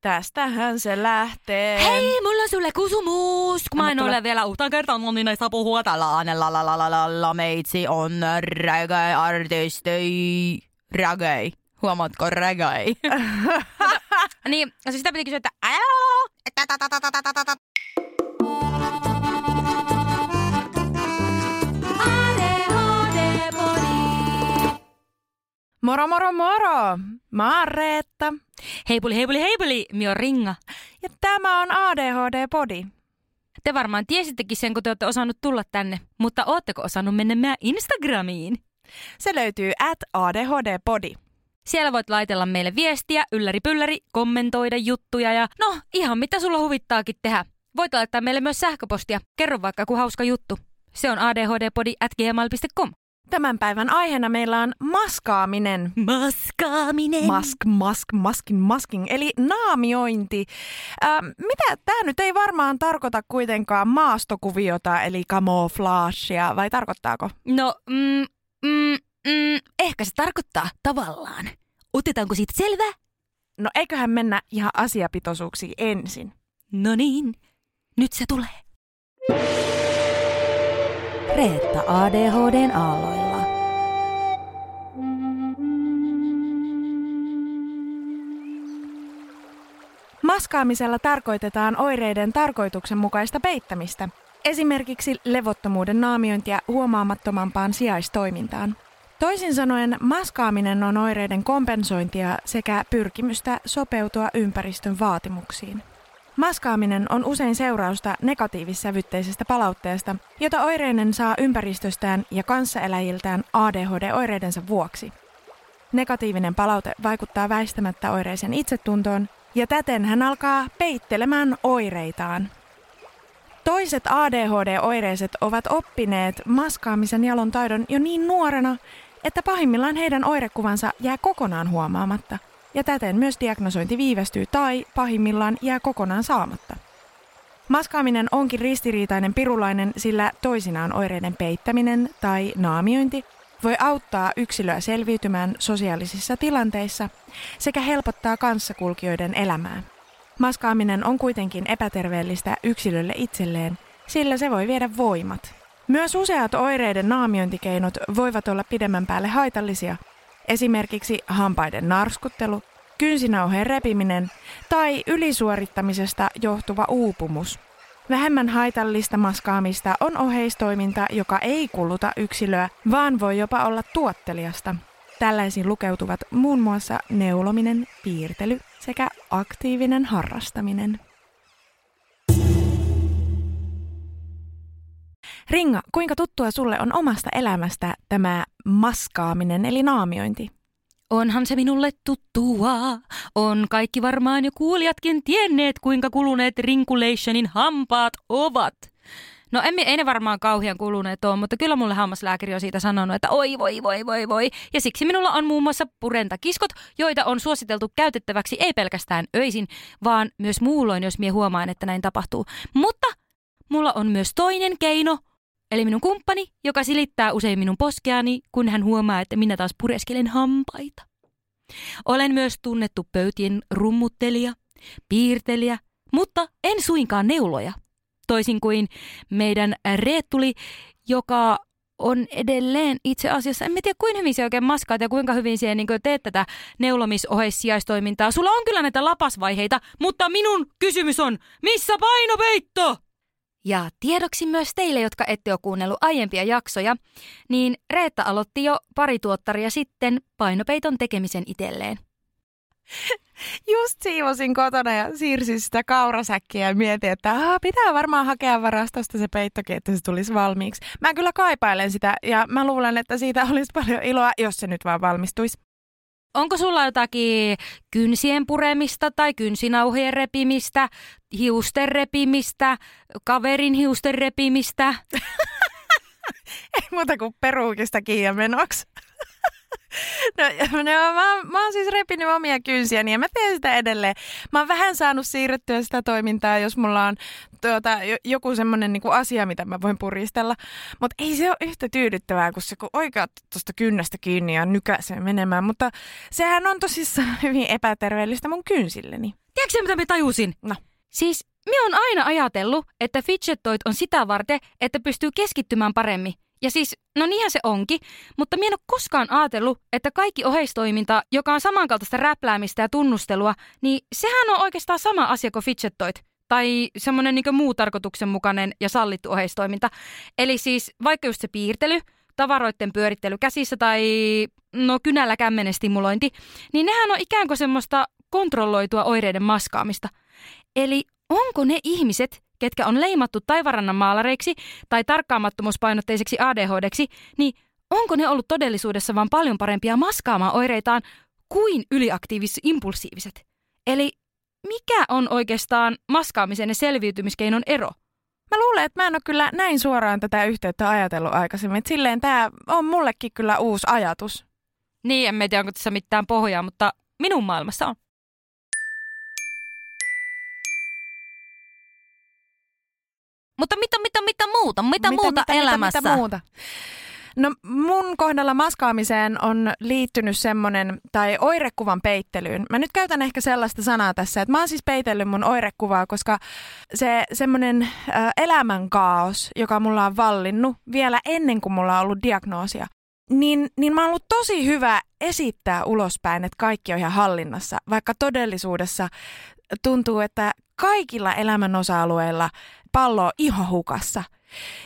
Tästähän se lähtee. Hei, mulla on sulle kusumus. Kun mä en ole vielä uutan kertaan moninaista puhua. Tällainen la meitsi on reggae-artisti. Reggae. Huomaatko reggae? Niin, siis sitä piti kysyä, että moro, moro, moro! Mä oon Reetta. Heipuli, heipuli, heipuli! Mie oon Ringa. Ja tämä on ADHD-podi. Te varmaan tiesittekin sen, kun te ootte osannut tulla tänne, mutta ootteko osannut mennä meidän Instagramiin? Se löytyy @ADHD-podi. Siellä voit laitella meille viestiä, ylläripylläri, kommentoida juttuja ja no, ihan mitä sulla huvittaakin tehdä. Voit laittaa meille myös sähköpostia. Kerro vaikka joku hauska juttu. Se on adhdpodi@gmail.com. Tämän päivän aiheena meillä on maskaaminen. Maskaaminen. Masking, eli naamiointi. Mitä tämä nyt ei varmaan tarkoita kuitenkaan maastokuviota, eli camouflagea, vai tarkoittaako? No, ehkä se tarkoittaa tavallaan. Otetaanko siitä selvää? No eiköhän mennä ihan asiapitoisuuksiin ensin. No niin, nyt se tulee. Reetta ADHD:n aalloilla. Maskaamisella tarkoitetaan oireiden tarkoituksenmukaista peittämistä, esimerkiksi levottomuuden naamiointia huomaamattomampaan sijaistoimintaan. Toisin sanoen maskaaminen on oireiden kompensointia sekä pyrkimystä sopeutua ympäristön vaatimuksiin. Maskaaminen on usein seurausta negatiivissävytteisestä palautteesta, jota oireinen saa ympäristöstään ja kanssaeläjiltään ADHD-oireidensa vuoksi. Negatiivinen palaute vaikuttaa väistämättä oireisen itsetuntoon, ja täten hän alkaa peittelemään oireitaan. Toiset ADHD-oireiset ovat oppineet maskaamisen jalon taidon jo niin nuorena, että pahimmillaan heidän oirekuvansa jää kokonaan huomaamatta. Ja täten myös diagnosointi viivästyy tai pahimmillaan jää kokonaan saamatta. Maskaaminen onkin ristiriitainen pirulainen, sillä toisinaan oireiden peittäminen tai naamiointi voi auttaa yksilöä selviytymään sosiaalisissa tilanteissa sekä helpottaa kanssakulkijoiden elämää. Maskaaminen on kuitenkin epäterveellistä yksilölle itselleen, sillä se voi viedä voimat. Myös useat oireiden naamiointikeinot voivat olla pidemmän päälle haitallisia, esimerkiksi hampaiden narskuttelu, kynsinauheen repiminen tai ylisuorittamisesta johtuva uupumus. Vähemmän haitallista maskaamista on oheistoiminta, joka ei kuluta yksilöä, vaan voi jopa olla tuotteliasta. Tällaisiin lukeutuvat muun muassa neulominen, piirtely sekä aktiivinen harrastaminen. Ringa, kuinka tuttua sulle on omasta elämästä tämä maskaaminen eli naamiointi? Onhan se minulle tuttua. On kaikki varmaan jo kuulijatkin tienneet, kuinka kuluneet Rinkulationin hampaat ovat. No ei ne varmaan kauhean kuluneet ole, mutta kyllä mulle hammaslääkäri on siitä sanonut, että oi voi. Ja siksi minulla on muun muassa purentakiskot, joita on suositeltu käytettäväksi ei pelkästään öisin, vaan myös muulloin, jos mie huomaan, että näin tapahtuu. Mutta mulla on myös toinen keino. Eli minun kumppani, joka silittää usein minun poskeani, kun hän huomaa, että minä taas pureskelen hampaita. Olen myös tunnettu pöytien rummuttelija, piirtelijä, mutta en suinkaan neuloja. Toisin kuin meidän Reettuli, joka on edelleen itse asiassa, en tiedä kuinka hyvin se oikein maskaat ja kuinka hyvin se niin teet tätä neulomisoheissijaistoimintaa. Sulla on kyllä näitä lapasvaiheita, mutta minun kysymys on, missä painopeitto? Ja tiedoksi myös teille, jotka ette ole kuunnellut aiempia jaksoja, niin Reetta aloitti jo pari tuottaria sitten painopeiton tekemisen itselleen. Just siivosin kotona ja siirsin sitä kaurasäkkiä ja mietin, että pitää varmaan hakea varastosta se peittokin, että se tulisi valmiiksi. Mä kyllä kaipailen sitä ja mä luulen, että siitä olisi paljon iloa, jos se nyt vaan valmistuisi. Onko sulla jotakin kynsien puremista tai kynsinauhien repimistä, hiusten repimistä, kaverin hiusten repimistä? Ei muuta kuin peruukista kiinni menoksi. No, mä oon siis repinyt omia kynsiäni ja mä teen sitä edelleen. Mä oon vähän saanut siirrettyä sitä toimintaa, jos mulla on joku semmoinen niinku asia, mitä mä voin puristella. Mutta ei se ole yhtä tyydyttävää kuin se, kun oikeat tuosta kynnästä kiinni ja nykäisee menemään. Mutta sehän on tosissaan hyvin epäterveellistä mun kynsilleni. Tiedätkö se, mitä mä tajusin? No. Siis mä oon aina ajatellut, että fidget-toit on sitä varten, että pystyy keskittymään paremmin. Ja siis, no niinhän se onkin, mutta minä en ole koskaan ajatellut, että kaikki oheistoiminta, joka on samankaltaista räpläämistä ja tunnustelua, niin sehän on oikeastaan sama asia kuin fidget-toit. Tai semmoinen niin kuin muu tarkoituksenmukainen ja sallittu oheistoiminta. Eli siis vaikka just se piirtely, tavaroiden pyörittely käsissä tai kynällä kämmenen stimulointi, niin nehän on ikään kuin semmoista kontrolloitua oireiden maskaamista. Eli onko ne ihmiset, ketkä on leimattu taivarannan maalareiksi tai tarkkaamattomuuspainotteiseksi ADHDksi, niin onko ne ollut todellisuudessa vaan paljon parempia maskaamaan oireitaan kuin yliaktiivis-impulsiiviset? Eli mikä on oikeastaan maskaamisen ja selviytymiskeinon ero? Mä luulen, että mä en ole kyllä näin suoraan tätä yhteyttä ajatellut aikaisemmin. Et silleen tää on mullekin kyllä uusi ajatus. Niin, en tiedä, onko tässä mitään pohjaa, mutta minun maailmassa on. Mutta mitä muuta elämässä? No mun kohdalla maskaamiseen on liittynyt semmoinen, tai oirekuvan peittelyyn. Mä nyt käytän ehkä sellaista sanaa tässä, että mä oon siis peitellyt mun oirekuvaa, koska se semmoinen elämänkaos, joka mulla on vallinnut vielä ennen kuin mulla on ollut diagnoosia, niin mä oon ollut tosi hyvä esittää ulospäin, että kaikki on ihan hallinnassa, vaikka todellisuudessa tuntuu, että kaikilla elämän osa-alueilla pallo on ihohukassa.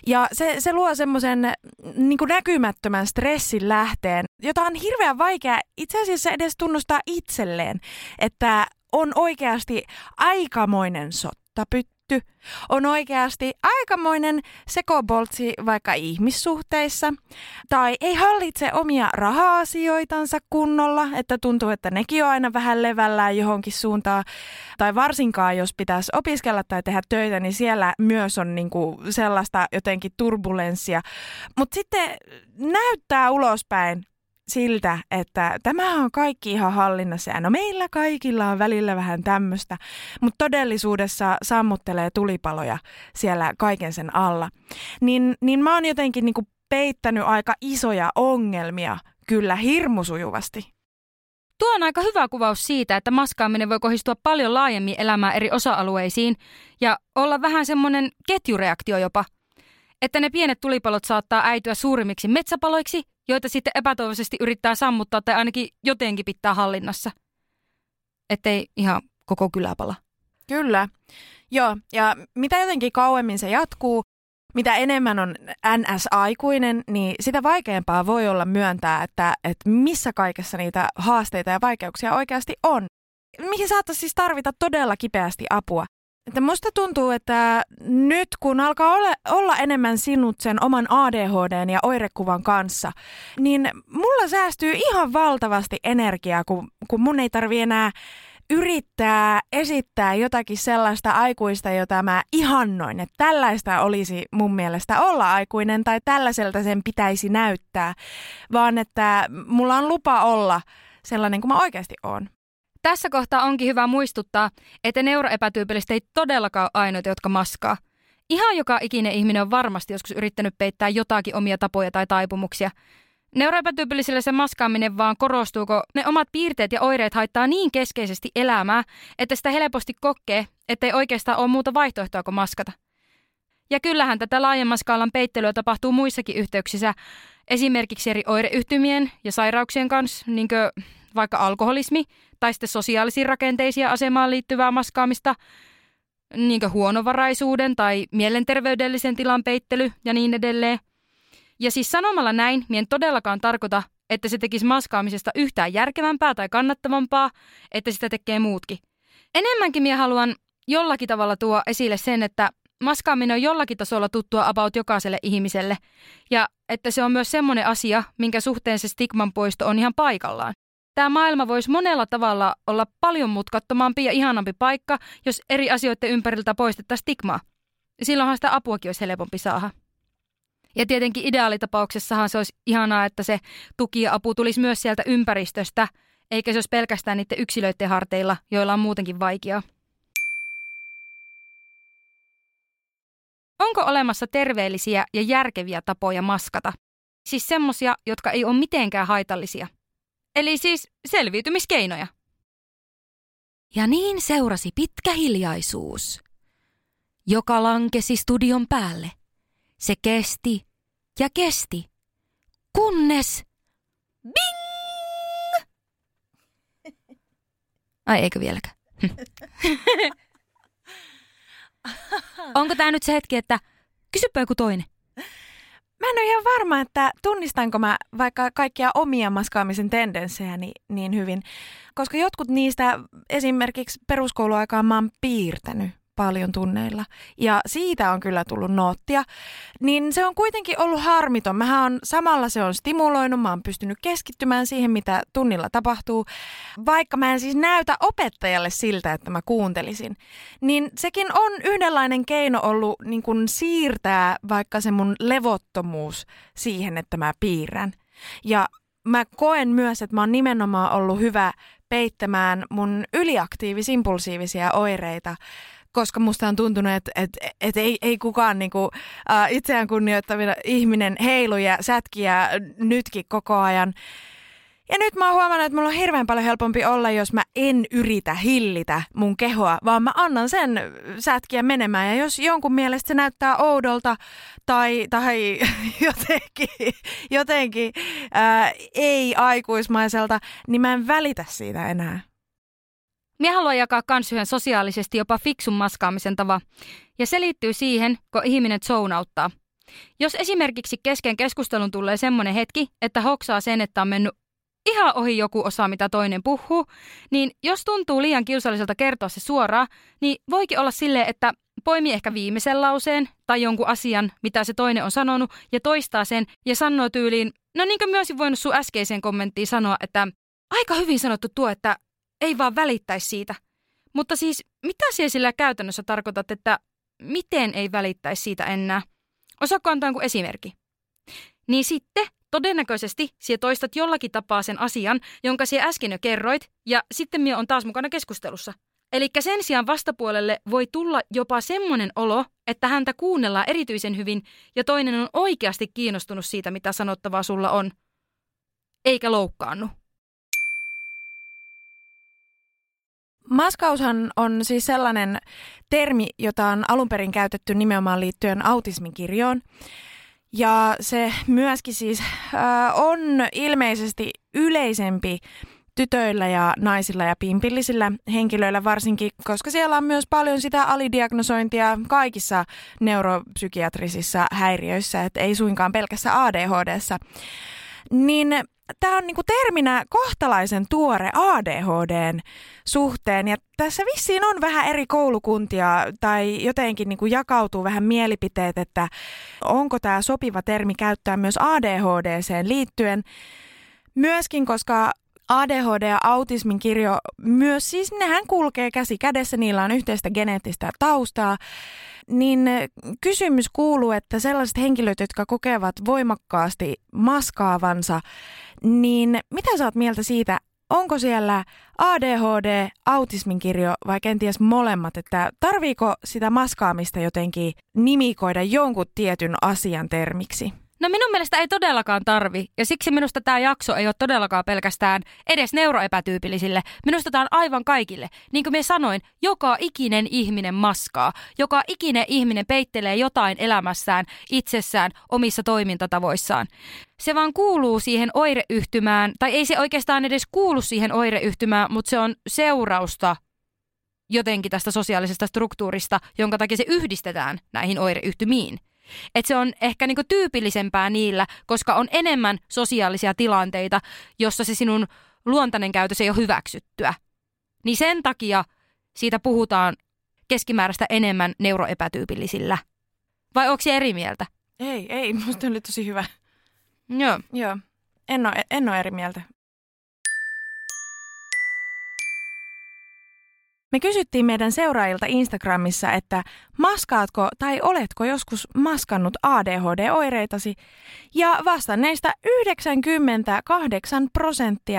Ja se luo semmoisen niin kuin näkymättömän stressin lähteen, jota on hirveän vaikea itse asiassa edes tunnustaa itselleen, että on oikeasti aikamoinen sottapytty, on oikeasti aikamoinen sekoboltsi vaikka ihmissuhteissa, tai ei hallitse omia raha-asioitansa kunnolla, että tuntuu, että nekin on aina vähän levällään johonkin suuntaan, tai varsinkaan jos pitäisi opiskella tai tehdä töitä, niin siellä myös on niinku sellaista jotenkin turbulenssia, mutta sitten näyttää ulospäin siltä, että tämä on kaikki ihan hallinnassa ja no meillä kaikilla on välillä vähän tämmöistä, mutta todellisuudessa sammuttelee tulipaloja siellä kaiken sen alla. Niin mä oon jotenkin niinku peittänyt aika isoja ongelmia kyllä hirmusujuvasti. Tuo on aika hyvä kuvaus siitä, että maskaaminen voi kohdistua paljon laajemmin elämään eri osa-alueisiin ja olla vähän semmoinen ketjureaktio jopa, että ne pienet tulipalot saattaa äityä suurimmiksi metsäpaloiksi, joita sitten epätoivoisesti yrittää sammuttaa tai ainakin jotenkin pitää hallinnassa. Ettei ihan koko kylä pala. Kyllä. Joo, ja mitä jotenkin kauemmin se jatkuu, mitä enemmän on NS-aikuinen, niin sitä vaikeampaa voi olla myöntää, että missä kaikessa niitä haasteita ja vaikeuksia oikeasti on. Mihin saattaisi siis tarvita todella kipeästi apua. Että musta tuntuu, että nyt kun alkaa olla enemmän sinut sen oman ADHDn ja oirekuvan kanssa, niin mulla säästyy ihan valtavasti energiaa, kun mun ei tarvitse enää yrittää esittää jotakin sellaista aikuista, jota mä ihannoin. Että tällaista olisi mun mielestä olla aikuinen tai tällaiselta sen pitäisi näyttää, vaan että mulla on lupa olla sellainen kuin mä oikeasti oon. Tässä kohtaa onkin hyvä muistuttaa, että neuroepätyypilliset ei todellakaan ole ainoita, jotka maskaa. Ihan joka ikinen ihminen on varmasti joskus yrittänyt peittää jotakin omia tapoja tai taipumuksia. Neuroepätyypillisillä se maskaaminen vaan korostuu, kun ne omat piirteet ja oireet haittaa niin keskeisesti elämää, että sitä helposti kokee, ettei oikeastaan ole muuta vaihtoehtoa kuin maskata. Ja kyllähän tätä laajemman skaalan peittelyä tapahtuu muissakin yhteyksissä, esimerkiksi eri oireyhtymien ja sairauksien kanssa, niin kuin vaikka alkoholismi tai sitten sosiaalisiin rakenteisiin ja asemaan liittyvää maskaamista, niin kuin huonovaraisuuden tai mielenterveydellisen tilan peittely ja niin edelleen. Ja siis sanomalla näin, minä en todellakaan tarkoita, että se tekisi maskaamisesta yhtään järkevämpää tai kannattavampaa, että sitä tekee muutkin. Enemmänkin minä haluan jollakin tavalla tuoda esille sen, että maskaaminen on jollakin tasolla tuttua about jokaiselle ihmiselle ja että se on myös semmoinen asia, minkä suhteen se stigman poisto on ihan paikallaan. Tämä maailma voisi monella tavalla olla paljon mutkattomampi ja ihanampi paikka, jos eri asioiden ympäriltä poistettaisiin stigmaa. Silloinhan sitä apuakin olisi helpompi saada. Ja tietenkin ideaalitapauksessahan se olisi ihanaa, että se tuki ja apu tulisi myös sieltä ympäristöstä, eikä se olisi pelkästään niiden yksilöiden harteilla, joilla on muutenkin vaikeaa. Onko olemassa terveellisiä ja järkeviä tapoja maskata? Siis semmosia, jotka ei ole mitenkään haitallisia. Eli siis selviytymiskeinoja. Ja niin seurasi pitkä hiljaisuus, joka lankesi studion päälle. Se kesti ja kesti, kunnes... Bing! Ai eikö vieläkään? Onko tää nyt se hetki, että kysypä joku toinen? Mä en ole ihan varma, että tunnistanko mä vaikka kaikkia omia maskaamisen tendenssejä niin hyvin, koska jotkut niistä esimerkiksi peruskouluaikaan mä oon piirtänyt paljon tunneilla ja siitä on kyllä tullut noottia, niin se on kuitenkin ollut harmiton. Mähän on, samalla se on stimuloinut, mä oon pystynyt keskittymään siihen, mitä tunnilla tapahtuu, vaikka mä en siis näytä opettajalle siltä, että mä kuuntelisin. Niin sekin on yhdenlainen keino ollut niin kuin siirtää vaikka se mun levottomuus siihen, että mä piirrän. Ja mä koen myös, että mä oon nimenomaan ollut hyvä peittämään mun yliaktiivis-impulsiivisia oireita, koska musta on tuntunut, että ei kukaan niinku, itseään kunnioittavina ihminen heilu ja sätki ja nytki koko ajan. Ja nyt mä oon huomannut, että mulla on hirveän paljon helpompi olla, jos mä en yritä hillitä mun kehoa, vaan mä annan sen sätkiä menemään. Ja jos jonkun mielestä se näyttää oudolta tai jotenkin ei-aikuismaiselta, niin mä en välitä siitä enää. Minä haluan jakaa kans yhden sosiaalisesti jopa fiksun maskaamisen tavan, ja se liittyy siihen, kun ihminen zoonauttaa. Jos esimerkiksi kesken keskustelun tulee semmoinen hetki, että hoksaa sen, että on mennyt ihan ohi joku osa, mitä toinen puhuu, niin jos tuntuu liian kiusalliselta kertoa se suoraan, niin voikin olla silleen, että poimii ehkä viimeisen lauseen tai jonkun asian, mitä se toinen on sanonut, ja toistaa sen ja sanoo tyyliin, no niin kuin myös voinut sun äskeiseen kommenttiin sanoa, että aika hyvin sanottu tuo, että ei vaan välittäisi siitä. Mutta siis, mitä siellä sillä käytännössä tarkoitat, että miten ei välittäisi siitä enää? Osaako antaa jonkun esimerkki? Niin sitten todennäköisesti sinä toistat jollakin tapaa sen asian, jonka sinä äsken jo kerroit, ja sitten minä olen taas mukana keskustelussa. Eli sen sijaan vastapuolelle voi tulla jopa semmoinen olo, että häntä kuunnellaan erityisen hyvin, ja toinen on oikeasti kiinnostunut siitä, mitä sanottavaa sulla on, eikä loukkaannu. Maskaushan on siis sellainen termi, jota on alun perin käytetty nimenomaan liittyen autismikirjoon. Ja se myöskin siis on ilmeisesti yleisempi tytöillä ja naisilla ja pimpillisillä henkilöillä varsinkin, koska siellä on myös paljon sitä alidiagnosointia kaikissa neuropsykiatrisissa häiriöissä, että ei suinkaan pelkässä ADHD:ssä. Niin tämä on niinku terminä kohtalaisen tuore ADHD:n suhteen ja tässä vissiin on vähän eri koulukuntia tai jotenkin niinku jakautuu vähän mielipiteet, että onko tämä sopiva termi käyttää myös ADHD:seen liittyen. Myöskin koska ADHD ja autismin kirjo myös siis nehän kulkee käsi kädessä, niillä on yhteistä geneettistä taustaa. Niin kysymys kuuluu, että sellaiset henkilöt, jotka kokevat voimakkaasti maskaavansa, niin mitä sä oot mieltä siitä, onko siellä ADHD, autismin kirjo vai kenties molemmat, että tarviiko sitä maskaamista jotenkin nimikoida jonkun tietyn asian termiksi? No minun mielestä ei todellakaan tarvi, ja siksi minusta tämä jakso ei ole todellakaan pelkästään edes neuroepätyypillisille. Minusta tämä on aivan kaikille. Niin kuin minä sanoin, joka ikinen ihminen maskaa. Joka ikinen ihminen peittelee jotain elämässään, itsessään, omissa toimintatavoissaan. Se vaan kuuluu siihen oireyhtymään, tai ei se oikeastaan edes kuulu siihen oireyhtymään, mutta se on seurausta jotenkin tästä sosiaalisesta struktuurista, jonka takia se yhdistetään näihin oireyhtymiin. Että se on ehkä niinku tyypillisempää niillä, koska on enemmän sosiaalisia tilanteita, jossa se sinun luontainen käytös ei ole hyväksyttyä. Niin sen takia siitä puhutaan keskimääräistä enemmän neuroepätyypillisillä. Vai onko se eri mieltä? Ei, musta oli tosi hyvä. Joo. En ole eri mieltä. Me kysyttiin meidän seuraajilta Instagramissa, että maskaatko tai oletko joskus maskannut ADHD-oireitasi, ja vastanneista 98%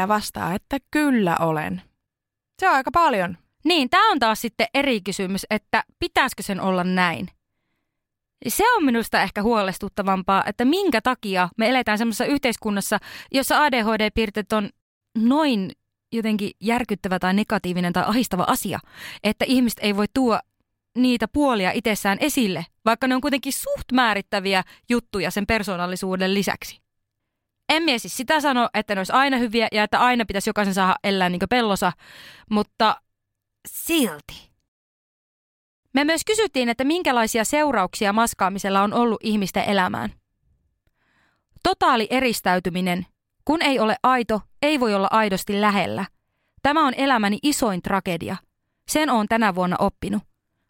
vastaa, että kyllä olen. Se on aika paljon. Niin, tämä on taas sitten eri kysymys, että pitäisikö sen olla näin. Se on minusta ehkä huolestuttavampaa, että minkä takia me eletään semmoisessa yhteiskunnassa, jossa ADHD-piirteet on noin jotenkin järkyttävä tai negatiivinen tai ahistava asia, että ihmiset ei voi tuoda niitä puolia itsessään esille, vaikka ne on kuitenkin suht määrittäviä juttuja sen persoonallisuuden lisäksi. En mie siis sitä sano, että ne olisi aina hyviä ja että aina pitäisi jokaisen saada elää niin kuin pellossa, mutta silti. Me myös kysyttiin, että minkälaisia seurauksia maskaamisella on ollut ihmisten elämään. Totaali eristäytyminen. Kun ei ole aito, ei voi olla aidosti lähellä. Tämä on elämäni isoin tragedia. Sen olen tänä vuonna oppinut.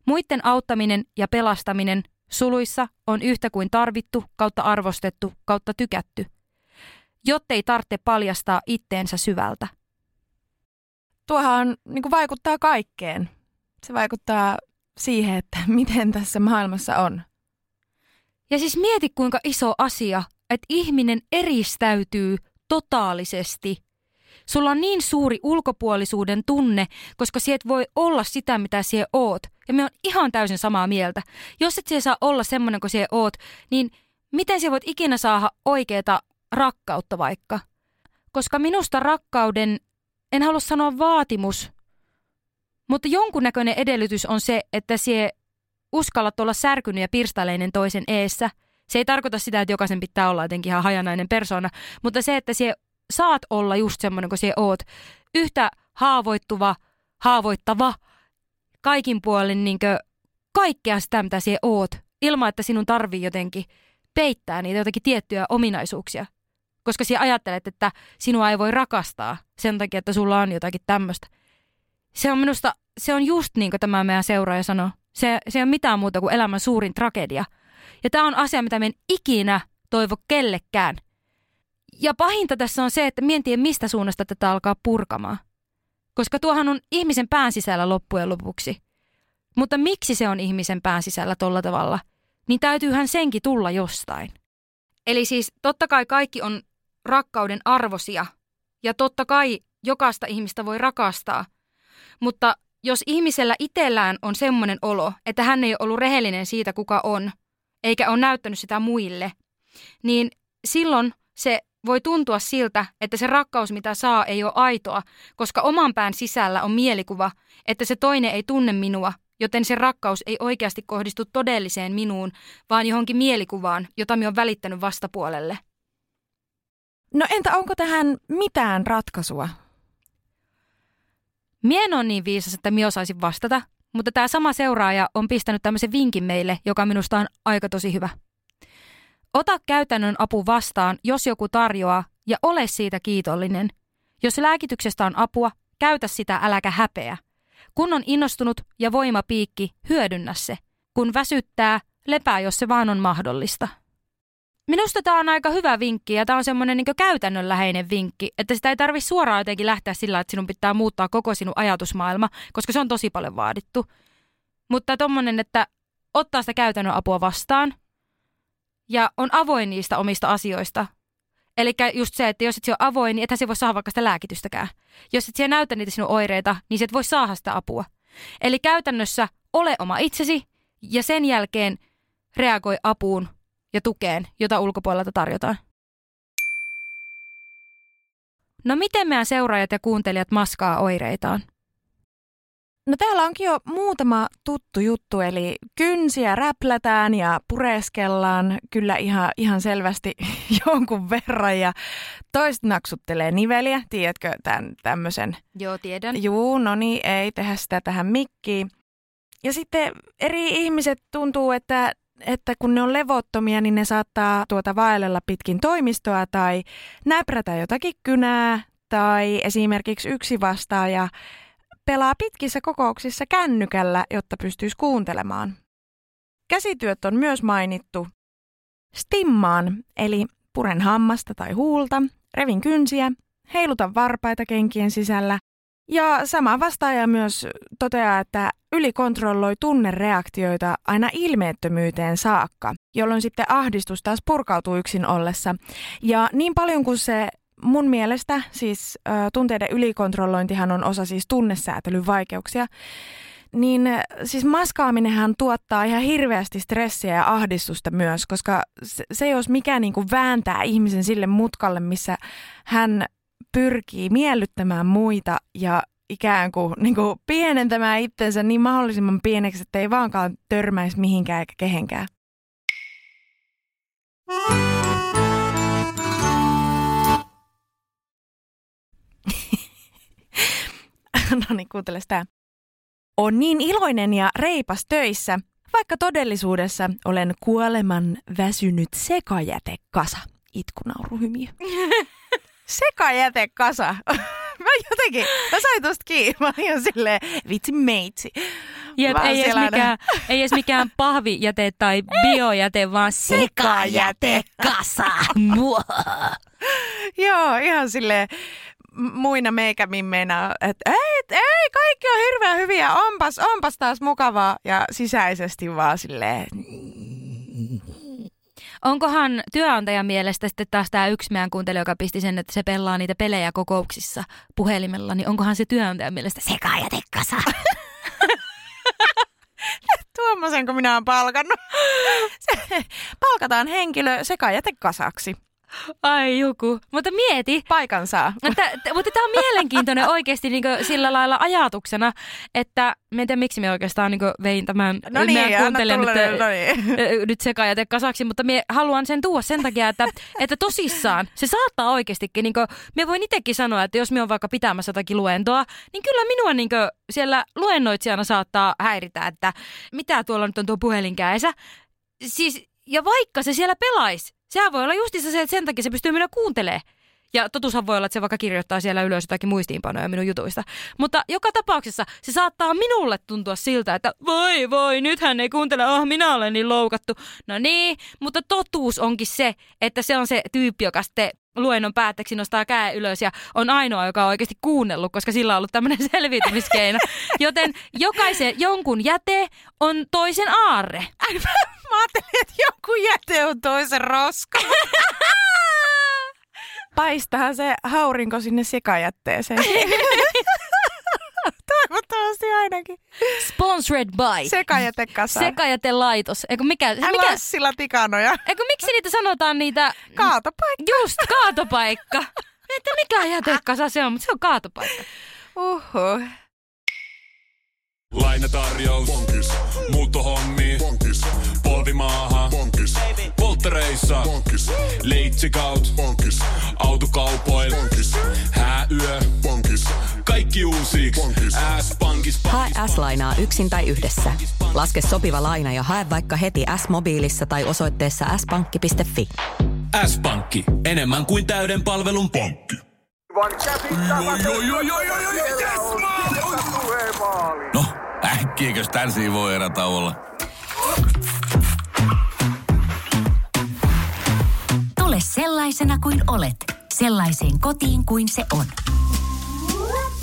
Muiden auttaminen ja pelastaminen suluissa on yhtä kuin tarvittu, kautta arvostettu, kautta tykätty. Jottei tarvitse paljastaa itteensä syvältä. Tuohan niin vaikuttaa kaikkeen. Se vaikuttaa siihen, että miten tässä maailmassa on. Ja siis mieti kuinka iso asia, että ihminen eristäytyy totaalisesti. Sulla on niin suuri ulkopuolisuuden tunne, koska sinä et voi olla sitä, mitä sinä oot. Ja minä olen ihan täysin samaa mieltä. Jos et sinä saa olla semmoinen kuin sinä oot, niin miten sinä voit ikinä saada oikeaa rakkautta vaikka? Koska minusta rakkauden, en halua sanoa vaatimus, mutta jonkunnäköinen edellytys on se, että sinä uskallat olla särkynyt ja pirstaleinen toisen eessä. Se ei tarkoita sitä, että jokaisen pitää olla jotenkin ihan hajanainen persoona, mutta se, että sinä saat olla just semmoinen kuin sinä oot. Yhtä haavoittuva, haavoittava, kaikin puolin niin kuin kaikkea sitä, mitä sinä oot, ilman että sinun tarvii jotenkin peittää niitä jotakin tiettyjä ominaisuuksia. Koska sinä ajattelet, että sinua ei voi rakastaa sen takia, että sulla on jotakin tämmöistä. Se on minusta, se on just niin kuin tämä meidän seuraaja sanoo. Se ei ole mitään muuta kuin elämän suurin tragedia. Ja tämä on asia, mitä en ikinä toivo kellekään. Ja pahinta tässä on se, että en tiedä mistä suunnasta tätä alkaa purkamaan. Koska tuohan on ihmisen pään sisällä loppujen lopuksi. Mutta miksi se on ihmisen pään sisällä tolla tavalla, niin täytyyhän senkin tulla jostain. Eli siis totta kai kaikki on rakkauden arvosia. Ja totta kai jokaista ihmistä voi rakastaa. Mutta jos ihmisellä itsellään on semmoinen olo, että hän ei ole ollut rehellinen siitä, kuka on, eikä ole näyttänyt sitä muille, niin silloin se voi tuntua siltä, että se rakkaus, mitä saa, ei ole aitoa, koska oman pään sisällä on mielikuva, että se toinen ei tunne minua, joten se rakkaus ei oikeasti kohdistu todelliseen minuun, vaan johonkin mielikuvaan, jota minä olen välittänyt vastapuolelle. No entä onko tähän mitään ratkaisua? Mie en ole niin viisas, että mie osaisin vastata. Mutta tämä sama seuraaja on pistänyt tämmöisen vinkin meille, joka minusta on aika tosi hyvä. Ota käytännön apu vastaan, jos joku tarjoaa, ja ole siitä kiitollinen. Jos lääkityksestä on apua, käytä sitä äläkä häpeä. Kun on innostunut ja voimapiikki, hyödynnä se. Kun väsyttää, lepää, jos se vaan on mahdollista. Minusta tämä on aika hyvä vinkki ja tämä on semmoinen niin kuin käytännönläheinen vinkki, että sitä ei tarvitse suoraan jotenkin lähteä sillä, että sinun pitää muuttaa koko sinun ajatusmaailma, koska se on tosi paljon vaadittu. Mutta tommoinen, että ottaa sitä käytännön apua vastaan ja on avoin niistä omista asioista. Eli just se, että jos et ole avoin, niin ethän se voi saada vaikka sitä lääkitystäkään. Jos et siellä näytä niitä sinun oireita, niin se et voi saada sitä apua. Eli käytännössä ole oma itsesi ja sen jälkeen reagoi apuun ja tukeen, jota ulkopuolelta tarjotaan. No miten meidän seuraajat ja kuuntelijat maskaa oireitaan? No täällä onkin jo muutama tuttu juttu, eli kynsiä räplätään ja pureskellaan kyllä ihan selvästi jonkun verran ja toiset naksuttelee niveliä, tiedätkö tämän tämmöisen? Joo, tiedän. Juu, no niin, ei tehdä sitä tähän mikkiin. Ja sitten eri ihmiset tuntuu, että kun ne on levottomia, niin ne saattaa vaellella pitkin toimistoa tai näprätä jotakin kynää tai esimerkiksi yksi vastaaja pelaa pitkissä kokouksissa kännykällä, jotta pystyisi kuuntelemaan. Käsityöt on myös mainittu. Stimmaan, eli puren hammasta tai huulta, revin kynsiä, heilutan varpaita kenkien sisällä, Ja sama vastaaja myös toteaa, että ylikontrolloi tunnereaktioita aina ilmeettömyyteen saakka, jolloin sitten ahdistus taas purkautuu yksin ollessa. Ja niin paljon kuin se mun mielestä, siis tunteiden ylikontrollointihan on osa siis tunnesäätelyn vaikeuksia, niin siis maskaaminenhan tuottaa ihan hirveästi stressiä ja ahdistusta myös, koska se jos mikä niin kuin vääntää ihmisen sille mutkalle, missä hän pyrkii miellyttämään muita ja ikään kuin, pienentämään itsensä niin mahdollisimman pieneksi, että ei vaankaan törmäisi mihinkään eikä kehenkään. No niin, kuuntele sitä. On niin iloinen ja reipas töissä, vaikka todellisuudessa olen kuoleman väsynyt sekajätekasa. Itkunauruhymiö. Sekajätekasa. Mä sain tosta kiinni. Mä olin ihan silleen, vitsi meitsi. Ei edes mikään pahvijäte tai biojäte, vaan sekajätekasa. Joo, ihan silleen. Muina meikämimmeinä, että ei, kaikki on hirveän hyviä, onpas taas mukavaa ja sisäisesti vaan silleen. Onkohan työnantajan mielestä sitten taas tämä yksi meidän kuuntelija, joka pisti sen, että se pelaa niitä pelejä kokouksissa puhelimella, niin onkohan se työnantajan mielestä sekajätekasa? Tuommoisenko minä olen palkannut? Palkataan henkilö sekajätekasaksi. Ai joku. Mutta mieti. Paikan saa. Mutta tämä on mielenkiintoinen oikeasti niin sillä lailla ajatuksena, että mä en tiedä, miksi me oikeastaan niin vein tämän. No niin, kuuntelen nyt sekajätekasaksi, mutta mä haluan sen tuoda sen takia, että tosissaan se saattaa oikeastikin. Niin mä voin itsekin sanoa, että jos mä oon vaikka pitämässä jotakin luentoa, niin kyllä minua niin siellä luennoitsijana saattaa häiritä, että mitä tuolla nyt on tuo puhelinkäisä. Siis, ja vaikka se siellä pelaisi. Sehän voi olla justiinsa se, että sen takia se pystyy minua kuuntelemaan. Ja totuushan voi olla, että se vaikka kirjoittaa siellä ylös jotakin muistiinpanoja minun jutuista. Mutta joka tapauksessa se saattaa minulle tuntua siltä, että voi, nythän ei kuuntele, minä olen niin loukattu. No niin, mutta totuus onkin se, että se on se tyyppi, joka sitten luennon päätteeksi nostaa käden ylös ja on ainoa, joka on oikeasti kuunnellut, koska sillä on ollut tämmöinen selviytymiskeino. Joten jokaisen jonkun jäte on toisen aarre. Mä ajattelin, että joku jäte on toisen roska. Paistahan se haurinko sinne sekajätteeseen. Toivottavasti ainakin. Sponsored by. Sekajätekasa. Sekajätelaitos. Eiku mikä? Lassila Tikanoja. Eiku miksi niitä sanotaan niitä? Kaatopaikka. Just, kaatopaikka. Että mikä jätekasa se on, mutta se on kaatopaikka. Uhu. Lainatarjous. Bonkis. Muuttohommi. Bonkis. Polvimaaha. Bonkis. Polttereissa. Bonkis. Leitsikaut. Bonkis. Autokaupoil. Bonkis. Hääyö. Bonkis. Kaikki uusi. S-pankis. Hae S-lainaa yksin tai yhdessä. Laske sopiva laina ja hae vaikka heti S-mobiilissa tai osoitteessa s-pankki.fi. S-pankki. Enemmän kuin täyden palvelun pankki. No, äkkiäkös tän siinä voi erata olla? Tule sellaisena kuin olet, sellaiseen kotiin kuin se on.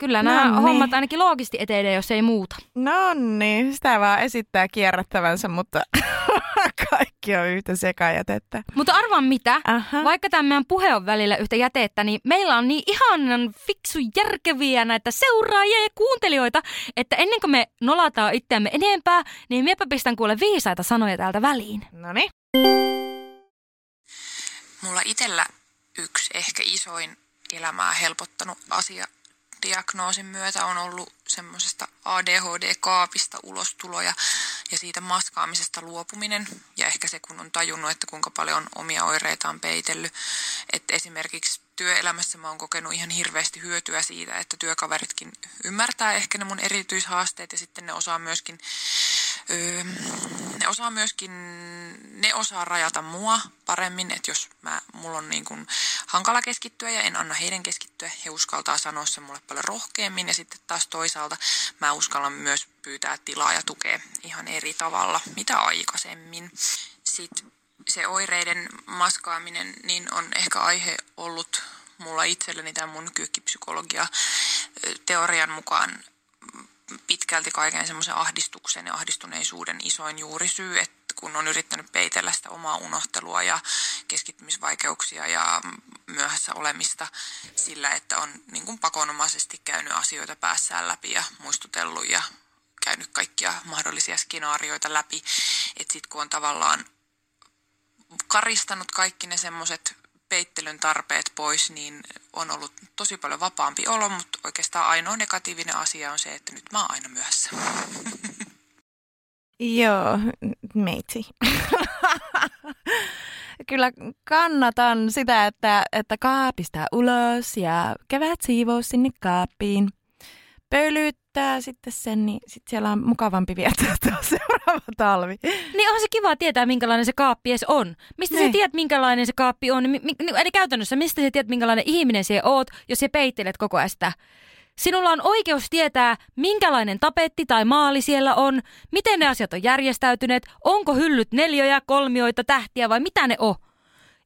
Kyllä nämä hommat ainakin loogisesti etenee, jos ei muuta. No niin, sitä vaan esittää kierrättävänsä, mutta kaikki on yhtä sekajätettä. Mutta arvaan mitä, vaikka tämän meidän puhe on välillä yhtä jätettä, niin meillä on niin ihanan fiksu järkeviä näitä seuraajia ja kuuntelijoita, että ennen kuin me nolataan itseämme enempää, niin miepä pistän kuule viisaita sanoja täältä väliin. Noniin. Mulla itsellä yksi ehkä isoin elämää helpottanut asia diagnoosin myötä on ollut semmoisesta ADHD-kaapista ulostuloja ja siitä maskaamisesta luopuminen. Ja ehkä se, kun on tajunnut, että kuinka paljon omia oireitaan peitellyt. Että esimerkiksi työelämässä mä oon kokenut ihan hirveästi hyötyä siitä, että työkaveritkin ymmärtää ehkä ne mun erityishaasteet ja sitten ne osaa rajata mua paremmin, että jos mulla on niin kuin hankala keskittyä ja en anna heidän keskittyä, he uskaltaa sanoa sen mulle paljon rohkeammin ja sitten taas toisaalta mä uskallan myös pyytää tilaa ja tukea ihan eri tavalla, mitä aikaisemmin. Sitten se oireiden maskaaminen niin on ehkä aihe ollut mulla itselleni tämän mun kyykkipsykologia-teorian mukaan pitkälti kaiken semmoisen ahdistuksen ja ahdistuneisuuden isoin juurisyy, että kun on yrittänyt peitellä sitä omaa unohtelua ja keskittymisvaikeuksia ja myöhässä olemista sillä, että on niin kuin pakonomaisesti käynyt asioita päässään läpi ja muistutellut ja käynyt kaikkia mahdollisia skenaarioita läpi, että sitten kun on tavallaan karistanut kaikki ne semmoiset peittelyn tarpeet pois, niin on ollut tosi paljon vapaampi olo, mutta oikeastaan ainoa negatiivinen asia on se, että nyt mä oon aina myöhässä. Joo, meitsi. Kyllä kannatan sitä, että kaapista ulos ja kevät siivous sinne kaappiin. Pöylyyttää sitten sen, niin sitten siellä on mukavampi viettää seuraava talvi. Niin onhan se kiva tietää, minkälainen se kaappi edes on. Mistä sä tiedät, minkälainen se kaappi on? Eli käytännössä, mistä sä tiedät, minkälainen ihminen sä oot, jos sä peittelet koko ajan sitä? Sinulla on oikeus tietää, minkälainen tapetti tai maali siellä on, miten ne asiat on järjestäytyneet, onko hyllyt neliöjä, kolmioita, tähtiä vai mitä ne on.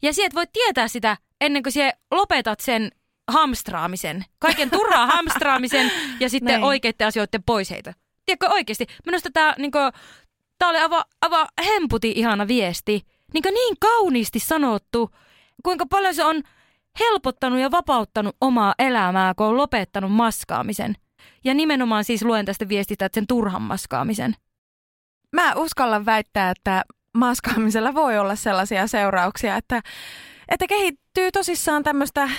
Ja sä et voi tietää sitä ennen kuin sä lopetat sen hamstraamisen. Kaiken turhaa hamstraamisen ja sitten oikeiden asioiden poisheita. Tiedätkö oikeasti? Minusta tämä niinku, oli aivan hemputin ihana viesti. Niin kauniisti sanottu, kuinka paljon se on helpottanut ja vapauttanut omaa elämää, kun on lopettanut maskaamisen. Ja nimenomaan siis luen tästä viestistä, että sen turhan maskaamisen. Mä uskallan väittää, että maskaamisella voi olla sellaisia seurauksia, että kehittyy tosissaan tämmöistä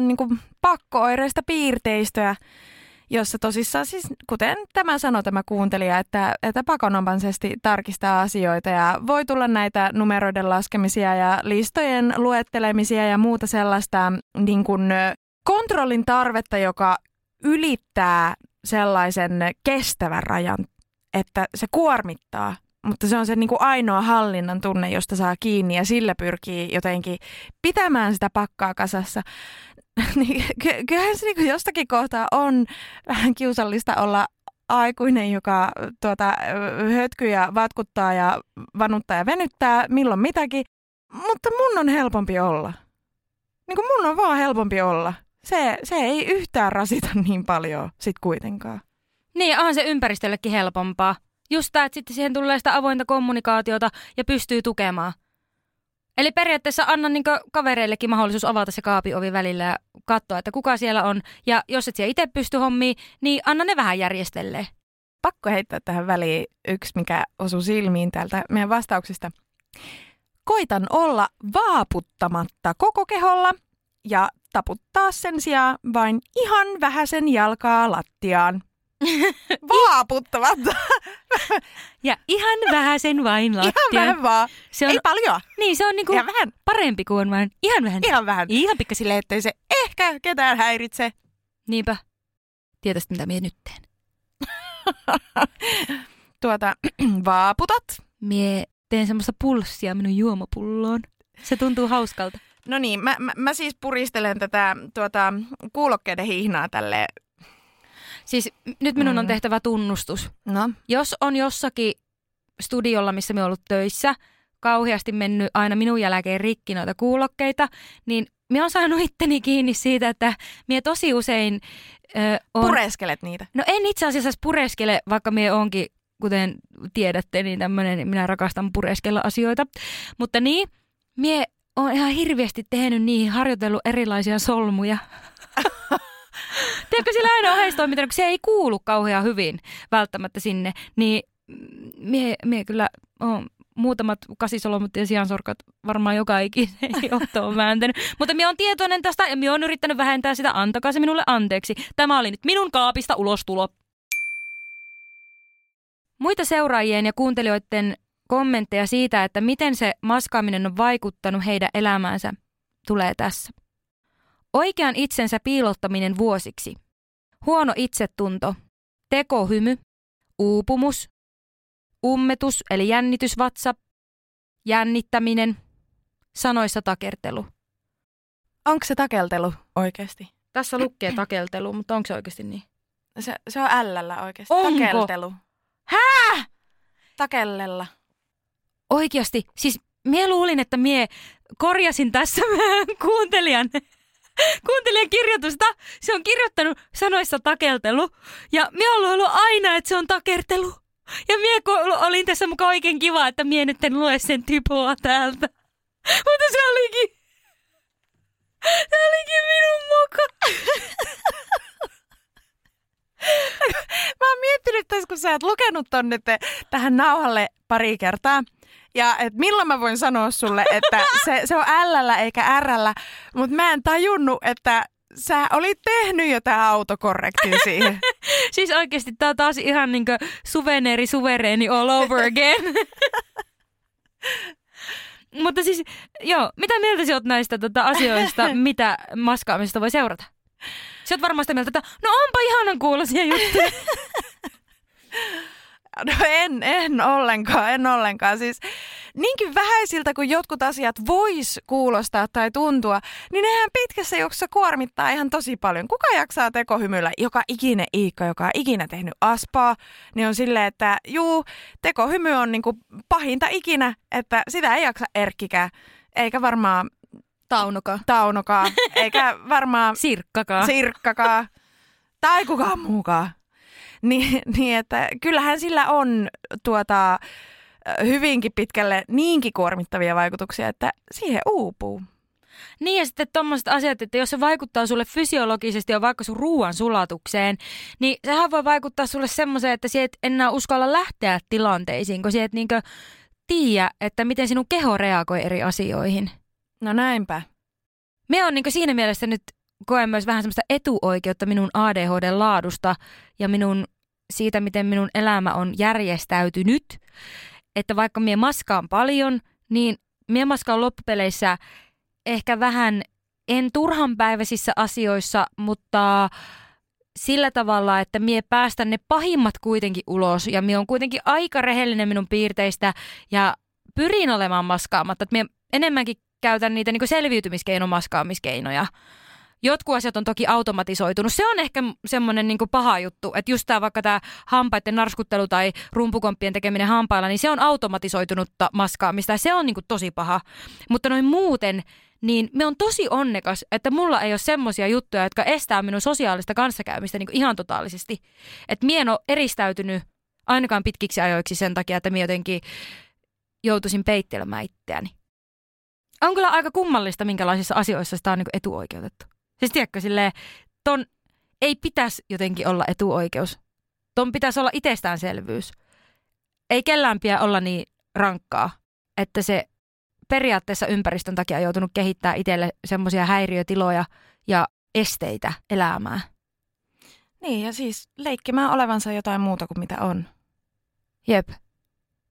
niin pakko-oireista piirteistöä, jossa tosissaan siis, kuten tämä sanoi tämä kuuntelija, että pakonomaisesti tarkistaa asioita ja voi tulla näitä numeroiden laskemisia ja listojen luettelemisia ja muuta sellaista niin kuin kontrollin tarvetta, joka ylittää sellaisen kestävän rajan, että se kuormittaa. Mutta se on se niin kuin ainoa hallinnan tunne, josta saa kiinni ja sillä pyrkii jotenkin pitämään sitä pakkaa kasassa. Niin, kyllähän se niin kuin jostakin kohtaa on vähän kiusallista olla aikuinen, joka hötkyy ja vatkuttaa ja vanuttaa ja venyttää milloin mitäkin. Mutta mun on helpompi olla. Niin kuin mun on vaan helpompi olla. Se ei yhtään rasita niin paljon sit kuitenkaan. Niin, onhan se ympäristöllekin helpompaa. Just tämä, että sitten siihen tulee sitä avointa kommunikaatiota ja pystyy tukemaan. Eli periaatteessa anna niin kavereillekin mahdollisuus avata se kaapiovi välillä ja katsoa, että kuka siellä on. Ja jos et siellä itse pysty hommiin, niin anna ne vähän järjestelleen. Pakko heittää tähän väliin yksi, mikä osuu silmiin täältä meidän vastauksista. Koitan olla vaaputtamatta koko keholla ja taputtaa sen sijaan vain ihan vähäsen jalkaa lattiaan. Vaaputtamatta. Ja ihan vähäsen vain lattian. Ihan vähän vaan. Se on, ei paljon. Niin, se on niinku vähän parempi kuin vain ihan vähän. Ihan vähän. Ihan pikka silleen, ettei se ehkä ketään häiritse. Niinpä. Tietäisit, mitä mie nyt teen. Vaaputat. Mie teen semmoista pulssia minun juomapulloon. Se tuntuu hauskalta. No niin, mä siis puristelen tätä kuulokkeiden hihnaa tälleen. Siis nyt minun on tehtävä tunnustus. No. Jos on jossakin studiolla, missä minä olen ollut töissä, kauheasti mennyt aina minun jälkeen rikki noita kuulokkeita, niin minä olen saanut itteni kiinni siitä, että minä tosi usein... Pureskelet niitä? No en itse asiassa pureskele, vaikka minä olenkin, kuten tiedätte, niin tämmöinen, minä rakastan pureskella asioita. Mutta niin, minä olen ihan hirveästi tehnyt niihin, harjoitellut erilaisia solmuja. Tiedätkö, sillä aina oheistoimintaan, kun se ei kuulu kauhean hyvin välttämättä sinne, niin mie kyllä on muutamat kasisolomut ja sijansorkat varmaan joka ikinen johtoon vääntänyt. Mutta mie on tietoinen tästä ja mie on yrittänyt vähentää sitä. Antakaa se minulle anteeksi. Tämä oli nyt minun kaapista ulostulo. Muita seuraajien ja kuuntelijoiden kommentteja siitä, että miten se maskaaminen on vaikuttanut heidän elämäänsä, tulee tässä. Oikean itsensä piilottaminen vuosiksi. Huono itsetunto. Tekohymy. Uupumus. Ummetus eli jännitysvatsa. Jännittäminen. Sanoissa takertelu. Onko se takeltelu oikeasti? Tässä lukee takeltelu, mutta onko se oikeasti niin? Se on L:llä oikeasti. Onko? Takeltelu. Hää? Takellella. Oikeasti? Siis mie luulin, että mie korjasin tässä kuuntelijan kirjoitusta. Se on kirjoittanut sanoissa takeltelu ja mie olen ollut aina, että se on takertelu. Ja mie olin tässä mukaan oikein kiva, että mie nyt en lue sen typoa täältä. Mutta se olikin minun mukaan. Mä oon miettinyt tässä, kun sä oot lukenut tonne tähän nauhalle pari kertaa. Ja et milloin mä voin sanoa sulle, että se on L:llä eikä R:llä. Mutta mä en tajunnut, että sä olit tehnyt jo tää autokorrektin siihen. Siis oikeesti tää on taas ihan niinku suvereeni all over again. Mutta siis, joo, mitä mieltä sä oot näistä asioista, mitä maskaamisesta voi seurata? Sä oot varmaan sitä mieltä, että no onpa ihanan kuuloisia juttuja. No en ollenkaan. Siis niinkin vähäisiltä kuin jotkut asiat vois kuulostaa tai tuntua, niin nehän pitkässä juoksussa kuormittaa ihan tosi paljon. Kuka jaksaa tekohymyllä? Joka ikinen Iikka, joka on ikinä tehnyt aspaa, niin on silleen, että juu, tekohymy on niinku pahinta ikinä, että sitä ei jaksa Erkkikään, eikä varmaan Taunokaa, eikä varmaan Sirkkakaa tai kukaan muukaan. Niin, että kyllähän sillä on hyvinkin pitkälle niinkin kuormittavia vaikutuksia, että siihen uupuu. Niin ja sitten tommoset asiat, että jos se vaikuttaa sulle fysiologisesti ja vaikka sun ruuan sulatukseen, niin sehän voi vaikuttaa sulle semmoiseen, että sä et enää uskalla lähteä tilanteisiin, kun sä et niinkö tiedä, että miten sinun keho reagoi eri asioihin. No näinpä. Me on niinkö siinä mielessä nyt koen myös vähän semmoista etuoikeutta minun ADHD-laadusta ja minun siitä, miten minun elämä on järjestäytynyt. Että vaikka mie maskaan paljon, niin mie maskaan loppupeleissä ehkä vähän en turhanpäiväisissä asioissa, mutta sillä tavalla, että mie päästän ne pahimmat kuitenkin ulos. Ja mie on kuitenkin aika rehellinen minun piirteistä ja pyrin olemaan maskaamatta. Että mie enemmänkin käytän niitä niin selviytymiskeinoja. Jotkut asiat on toki automatisoitunut. Se on ehkä semmoinen niin kuin paha juttu, että just tämä vaikka tämä hampaiden narskuttelu tai rumpukomppien tekeminen hampailla, niin se on automatisoitunutta maskaamista ja se on niin kuin tosi paha. Mutta noin muuten, niin me on tosi onnekas, että mulla ei ole semmoisia juttuja, jotka estää minun sosiaalista kanssakäymistä niin kuin ihan totaalisesti. Että mie en ole eristäytynyt ainakaan pitkiksi ajoiksi sen takia, että mie jotenkin joutuisin peittelemään itseäni. On kyllä aika kummallista, minkälaisissa asioissa sitä on niin kuin etuoikeutettu. Siis tiedätkö, silleen, ton ei pitäisi jotenkin olla etuoikeus. Ton pitäisi olla itsestäänselvyys. Ei kellään pidä olla niin rankkaa, että se periaatteessa ympäristön takia on joutunut kehittämään itselle semmoisia häiriötiloja ja esteitä elämään. Niin, ja siis leikkimään olevansa jotain muuta kuin mitä on. Jep.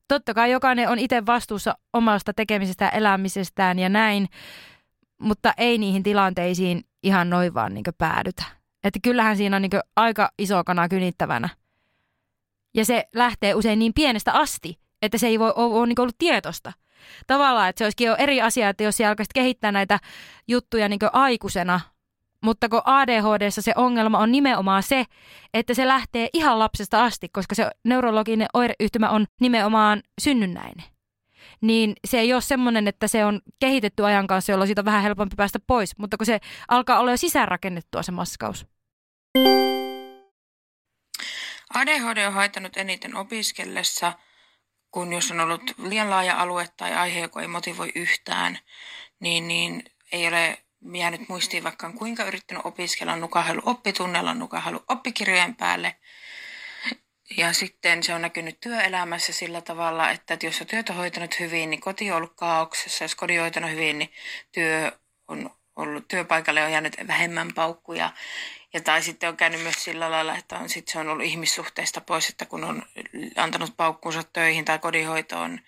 Totta kai jokainen on itse vastuussa omasta tekemisestä, elämisestään ja näin, mutta ei niihin tilanteisiin ihan noin vaan niin kuin päädytä. Että kyllähän siinä on niin kuin aika iso kana kynittävänä. Ja se lähtee usein niin pienestä asti, että se ei voi ole niin kuin ollut tietoista. Tavallaan, että se olisikin jo eri asia, että jos sä alkaisit kehittää näitä juttuja niin kuin aikuisena. Mutta kun ADHD:ssa se ongelma on nimenomaan se, että se lähtee ihan lapsesta asti, koska se neurologinen oireyhtymä on nimenomaan synnynnäinen. Niin se ei ole semmoinen, että se on kehitetty ajan kanssa, jolloin siitä on vähän helpompi päästä pois. Mutta kun se alkaa olla jo sisäänrakennettua se maskaus. ADHD on haitannut eniten opiskellessa, kun jos on ollut liian laaja alue tai aihe, joka ei motivoi yhtään, niin ei ole jäänyt muistiin vaikka kuinka yrittänyt opiskella, nukahdellut oppitunnella, nukahdellut oppikirjojen päälle. Ja sitten se on näkynyt työelämässä sillä tavalla, että jos on työtä hoitanut hyvin, niin koti on ollut kaauksessa. Jos koti on hoitanut hyvin, niin työpaikalle on jäänyt vähemmän paukkuja. Ja tai sitten on käynyt myös sillä lailla, että se on ollut ihmissuhteista pois, että kun on antanut paukkuunsa töihin tai kodinhoitoon,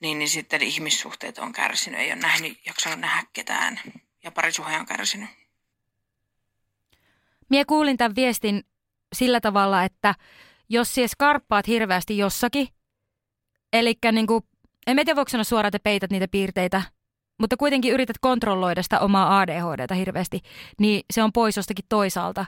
niin sitten ihmissuhteet on kärsinyt. Ei ole jaksanut nähdä ketään ja parisuhe on kärsinyt. Mie kuulin tämän viestin sillä tavalla, että jos siis karppaat hirveästi jossakin, eli niinku, en tiedä voiko sanoa suoraan, että peität niitä piirteitä, mutta kuitenkin yrität kontrolloida sitä omaa ADHDta hirveästi, niin se on pois jostakin toisaalta.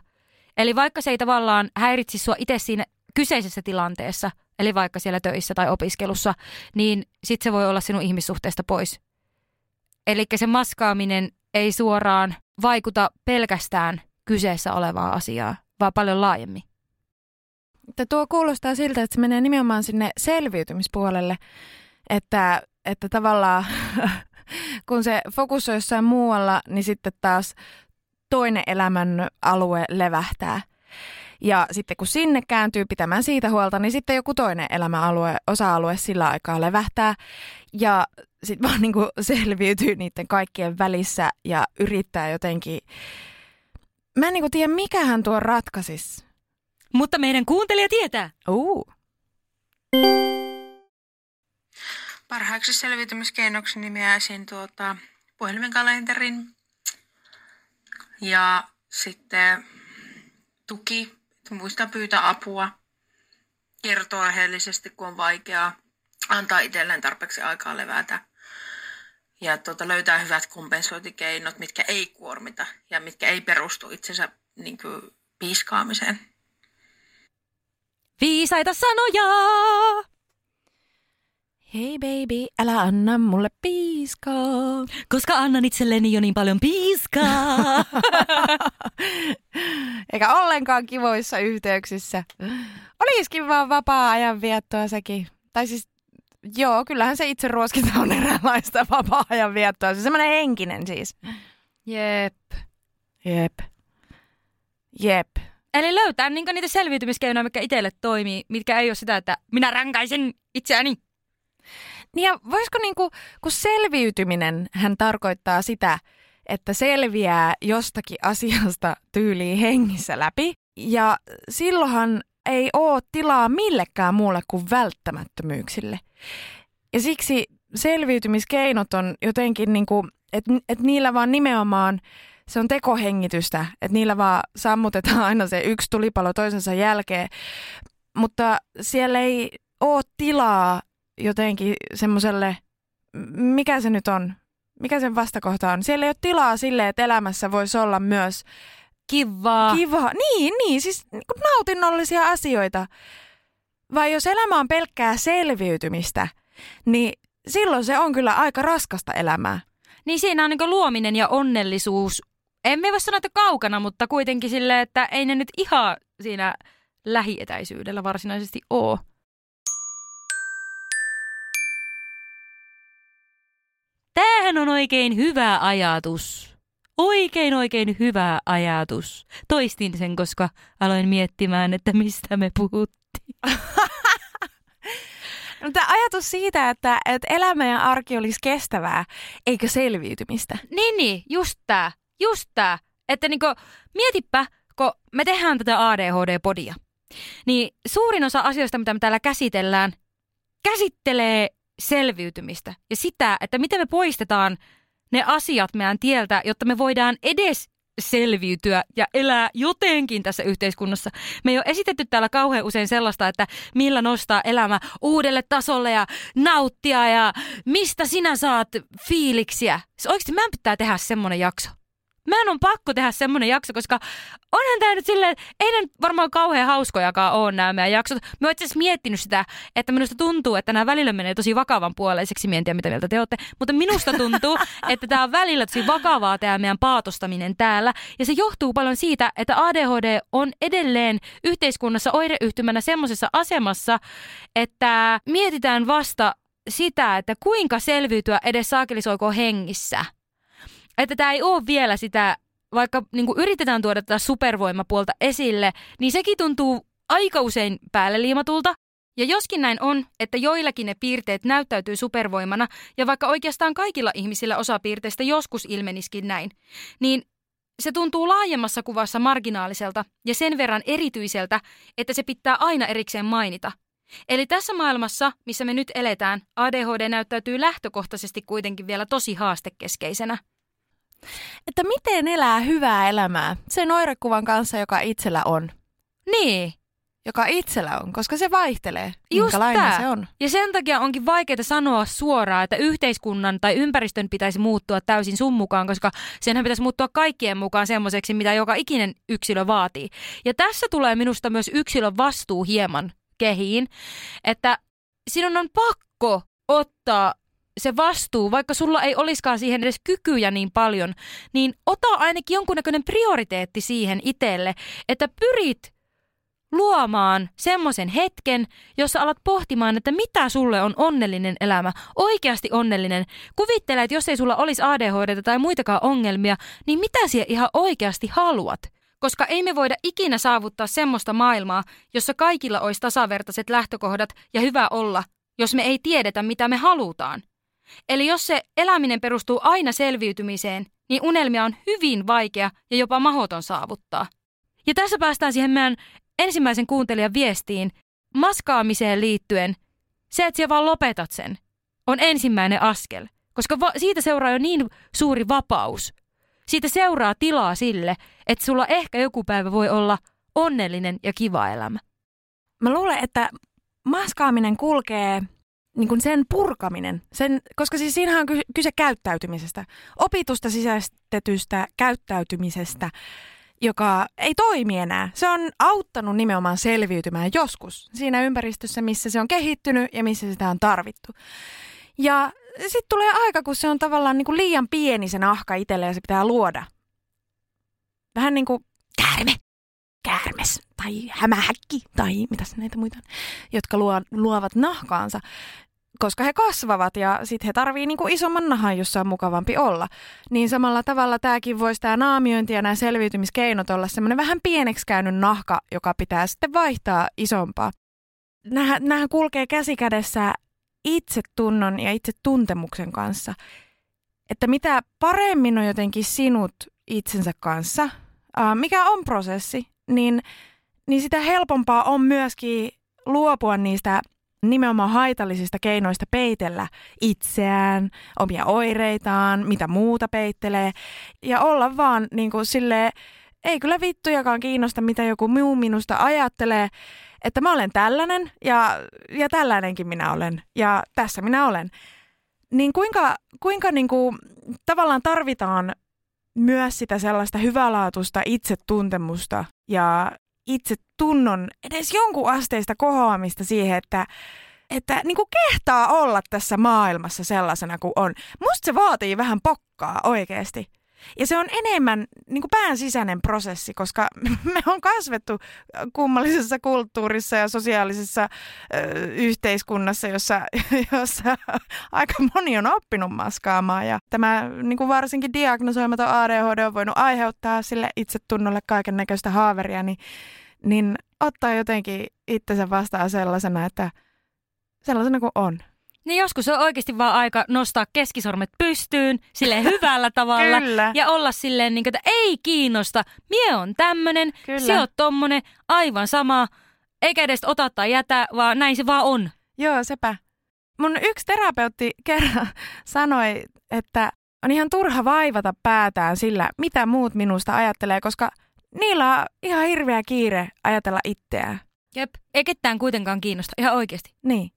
Eli vaikka se ei tavallaan häiritsisi sua itse siinä kyseisessä tilanteessa, eli vaikka siellä töissä tai opiskelussa, niin sitten se voi olla sinun ihmissuhteesta pois. Eli se maskaaminen ei suoraan vaikuta pelkästään kyseessä olevaa asiaa, vaan paljon laajemmin. Tuo kuulostaa siltä, että se menee nimenomaan sinne selviytymispuolelle, että tavallaan kun se fokus on jossain muualla, niin sitten taas toinen elämän alue levähtää. Ja sitten kun sinne kääntyy pitämään siitä huolta, niin sitten joku toinen elämänalue, osa-alue sillä aikaa levähtää. Ja sitten vaan niin kuin selviytyy niiden kaikkien välissä ja yrittää jotenkin. Mä en niin kuin tiedä, mikähän tuo ratkaisisi. Mutta meidän kuuntelija tietää. Parhaaksi selviytymiskeinoksi nimeäisin puhelimenkalenterin ja sitten tuki. Muista pyytää apua, kertoa rehellisesti, kun on vaikeaa, antaa itselleen tarpeeksi aikaa levätä ja löytää hyvät kompensointikeinot, mitkä ei kuormita ja mitkä ei perustu itsensä niin kuin piiskaamiseen. Viisaita sanoja! Hei baby, älä anna mulle piiskaa. Koska annan itselleni jo niin paljon piiskaa. Eikä ollenkaan kivoissa yhteyksissä. Olisikin vaan vapaa-ajan viettoa sekin. Tai siis, joo, kyllähän se itse ruoskinta on eräänlaista vapaa-ajan viettoa. Se on semmoinen henkinen siis. Jep. Eli löytää niitä selviytymiskeinoja, mitkä itselle toimii, mitkä ei ole sitä, että minä rankaisen itseäni. Niin ja voisiko kun selviytyminen hän tarkoittaa sitä, että selviää jostakin asiasta tyyliin hengissä läpi ja silloinhan ei ole tilaa millekään muulle kuin välttämättömyyksille. Ja siksi selviytymiskeinot on jotenkin että niillä vaan nimenomaan se on tekohengitystä, että niillä vaan sammutetaan aina se yksi tulipalo toisensa jälkeen, mutta siellä ei ole tilaa jotenkin semmoiselle, mikä se nyt on, mikä sen vastakohta on. Siellä ei ole tilaa silleen, että elämässä voisi olla myös kivaa. Niin, siis nautinnollisia asioita. Vai jos elämä on pelkkää selviytymistä, niin silloin se on kyllä aika raskasta elämää. Niin siinä on luominen ja onnellisuus. Emme voi sanoa, että kaukana, mutta kuitenkin silleen, että ei ne nyt ihan siinä lähietäisyydellä varsinaisesti ole. Tämähän on oikein hyvä ajatus. Oikein hyvä ajatus. Toistin sen, koska aloin miettimään, että mistä me puhuttiin. Tämä ajatus siitä, että elämä ja arki olisi kestävää, eikä selviytymistä. Niin, just tää. Että mietipä, kun me tehdään tätä ADHD-podia, niin suurin osa asioista, mitä me täällä käsitellään, käsittelee selviytymistä ja sitä, että miten me poistetaan ne asiat meidän tieltä, jotta me voidaan edes selviytyä ja elää jotenkin tässä yhteiskunnassa. Me ei ole esitetty täällä kauhean usein sellaista, että millä nostaa elämä uudelle tasolle ja nauttia ja mistä sinä saat fiiliksiä. Siis oikeasti meidän pitää tehdä semmoinen jakso. Meidän on pakko tehdä semmoinen jakso, koska onhan tämä nyt silleen, ei ne varmaan kauhean hauskojakaan ole nämä meidän jaksot. Mä oon itse asiassa miettinyt sitä, että minusta tuntuu, että nämä välillä menee tosi vakavan puoleiseksi. Mä en tiedä, mitä mieltä te ootte, mutta minusta tuntuu, että tämä on välillä tosi vakavaa tämä meidän paatostaminen täällä. Ja se johtuu paljon siitä, että ADHD on edelleen yhteiskunnassa oireyhtymänä semmoisessa asemassa, että mietitään vasta sitä, että kuinka selviytyä edes saakelisoikoon hengissä. Että tämä ei ole vielä sitä, vaikka yritetään tuoda tätä supervoimapuolta esille, niin sekin tuntuu aika usein päälle liimatulta. Ja joskin näin on, että joillakin ne piirteet näyttäytyy supervoimana, ja vaikka oikeastaan kaikilla ihmisillä osa piirteistä joskus ilmeniskin näin, niin se tuntuu laajemmassa kuvassa marginaaliselta ja sen verran erityiseltä, että se pitää aina erikseen mainita. Eli tässä maailmassa, missä me nyt eletään, ADHD näyttäytyy lähtökohtaisesti kuitenkin vielä tosi haastekeskeisenä. Että miten elää hyvää elämää sen oirekuvan kanssa, joka itsellä on. Niin, joka itsellä on, koska se vaihtelee, minkälainen se on. Ja sen takia onkin vaikeaa sanoa suoraan, että yhteiskunnan tai ympäristön pitäisi muuttua täysin sun mukaan, koska senhän pitäisi muuttua kaikkien mukaan semmoiseksi, mitä joka ikinen yksilö vaatii. Ja tässä tulee minusta myös yksilön vastuu hieman kehiin, että sinun on pakko ottaa se vastuu, vaikka sulla ei olisikaan siihen edes kykyjä niin paljon, niin ota ainakin jonkunnäköinen prioriteetti siihen itselle, että pyrit luomaan semmoisen hetken, jossa alat pohtimaan, että mitä sulle on onnellinen elämä, oikeasti onnellinen. Kuvittele, että jos ei sulla olisi ADHD:tä tai muitakaan ongelmia, niin mitä sinä ihan oikeasti haluat? Koska ei me voida ikinä saavuttaa semmoista maailmaa, jossa kaikilla olisi tasavertaiset lähtökohdat ja hyvä olla, jos me ei tiedetä, mitä me halutaan. Eli jos se eläminen perustuu aina selviytymiseen, niin unelmia on hyvin vaikea ja jopa mahdoton saavuttaa. Ja tässä päästään siihen meidän ensimmäisen kuuntelijan viestiin maskaamiseen liittyen. Se, että sinä vaan lopetat sen, on ensimmäinen askel, koska siitä seuraa jo niin suuri vapaus. Siitä seuraa tilaa sille, että sulla ehkä joku päivä voi olla onnellinen ja kiva elämä. Mä luulen, että maskaaminen kulkee niin kuin sen purkaminen, koska siis siinähän on kyse käyttäytymisestä, opitusta sisäistetystä käyttäytymisestä, joka ei toimi enää. Se on auttanut nimenomaan selviytymään joskus siinä ympäristössä, missä se on kehittynyt ja missä sitä on tarvittu. Ja sitten tulee aika, kun se on tavallaan niin kuin liian pieni se nahka itselle ja se pitää luoda. Vähän niin kuin käärmes tai hämähäkki tai mitäs näitä muita on, jotka luovat nahkaansa, koska he kasvavat ja sitten he tarvii niinku isomman nahan, jossa on mukavampi olla. Niin samalla tavalla tämäkin voisi tämä naamiointi ja nämä selviytymiskeinot olla semmoinen vähän pieneksi käynyt nahka, joka pitää sitten vaihtaa isompaa. Nämähän kulkee käsi kädessä itsetunnon ja itsetuntemuksen kanssa. Että mitä paremmin on jotenkin sinut itsensä kanssa, mikä on prosessi, niin sitä helpompaa on myöskin luopua niistä nimenomaan haitallisista keinoista peitellä itseään, omia oireitaan, mitä muuta peittelee. Ja olla vaan niin kuin silleen, ei kyllä vittujakaan kiinnosta, mitä joku muu minusta ajattelee, että mä olen tällainen ja tällainenkin minä olen ja tässä minä olen. Niin kuinka niin kuin, tavallaan tarvitaan myös sitä sellaista hyvälaatuista itsetuntemusta ja itsetunnon edes jonkun asteista kohoamista siihen, että niin kuin kehtaa olla tässä maailmassa sellaisena kuin on. Musta se vaatii vähän pokkaa oikeasti. Ja se on enemmän niin kuin pään sisäinen prosessi, koska me on kasvettu kummallisessa kulttuurissa ja sosiaalisessa yhteiskunnassa, jossa aika moni on oppinut maskaamaan. Ja tämä niin kuin varsinkin diagnosoimaton ADHD on voinut aiheuttaa sille itsetunnolle kaiken näköistä haaveria, niin ottaa jotenkin itsensä vastaan sellaisena kuin on. Niin joskus on oikeasti vaan aika nostaa keskisormet pystyyn silleen hyvällä tavalla ja olla silleen niin kuin, että ei kiinnosta, mie on tämmönen, se on tommonen, aivan sama, eikä edes ota tai jätä, vaan näin se vaan on. Joo, sepä. Mun yksi terapeutti kerran sanoi, että on ihan turha vaivata päätään sillä, mitä muut minusta ajattelee, koska niillä on ihan hirveä kiire ajatella itseään. Jep, ei ketään kuitenkaan kiinnosta, ihan oikeasti. Niin.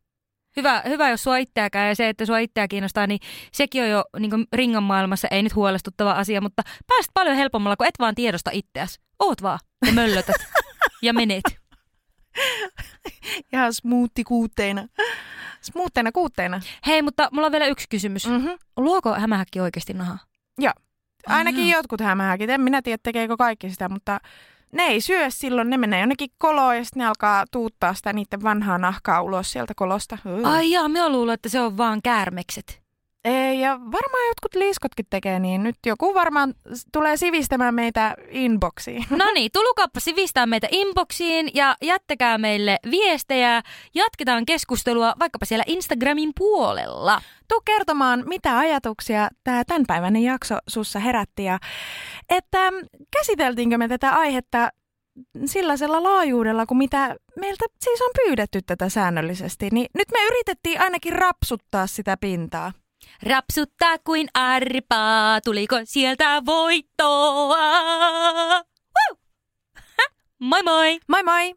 Hyvä, jos sua itseäkään ja se, että sua itseä kiinnostaa, niin sekin on jo niin kuin Ringan maailmassa, ei nyt huolestuttava asia, mutta pääst paljon helpommalla, kun et vaan tiedosta itseäsi. Oot vaan ja möllötät ja menet. Ihan smoothikuutteina. Smootteina kuutteina. Hei, mutta mulla on vielä yksi kysymys. Mm-hmm. Luoko hämähäkki oikeasti nahaa? Joo, ainakin jotkut hämähäkit. En minä tiedä, tekeekö kaikki sitä, mutta ne ei syö silloin, ne menee jonnekin koloon ja sitten ne alkaa tuuttaa sitä niiden vanhaa nahkaa ulos sieltä kolosta. Ai jaa, minä luulen, että se on vaan käärmekset. Ei, ja varmaan jotkut liiskotkin tekee niin. Nyt joku varmaan tulee sivistämään meitä inboxiin. No niin, tulkaappa sivistää meitä inboxiin ja jättäkää meille viestejä. Jatketaan keskustelua vaikkapa siellä Instagramin puolella. Tuu kertomaan, mitä ajatuksia tämä tämänpäiväinen jakso sussa herätti ja että käsiteltiinkö me tätä aihetta sellaisella laajuudella, kuin mitä meiltä siis on pyydetty tätä säännöllisesti. Niin nyt me yritettiin ainakin rapsuttaa sitä pintaa. Rapsuttaa kuin arpaa, tuliko sieltä voittoa? Woo! Moi moi! Moi moi!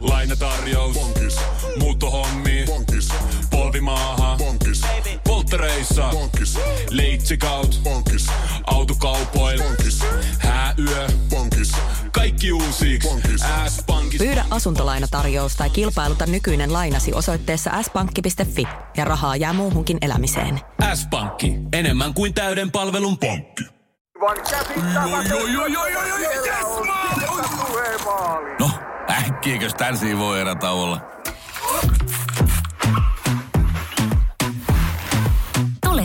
Lainatarjous. Bonkis. Muuttohommi. Bonkis. Polvimaaha. Bonkis. Polttereissa. Bonkis. Leitsikaut. Bonkis. Autokaupoil. Bonkis. Hääyö. Bonkis. Kaikki uusiiksi. S-pankki. Pyydä asuntolainatarjous tai kilpailuta nykyinen lainasi osoitteessa s-pankki.fi ja rahaa jää muuhunkin elämiseen. S-pankki. Enemmän kuin täyden palvelun pankki. No. Äkkiäkös tän siivoo erätauolla? Tule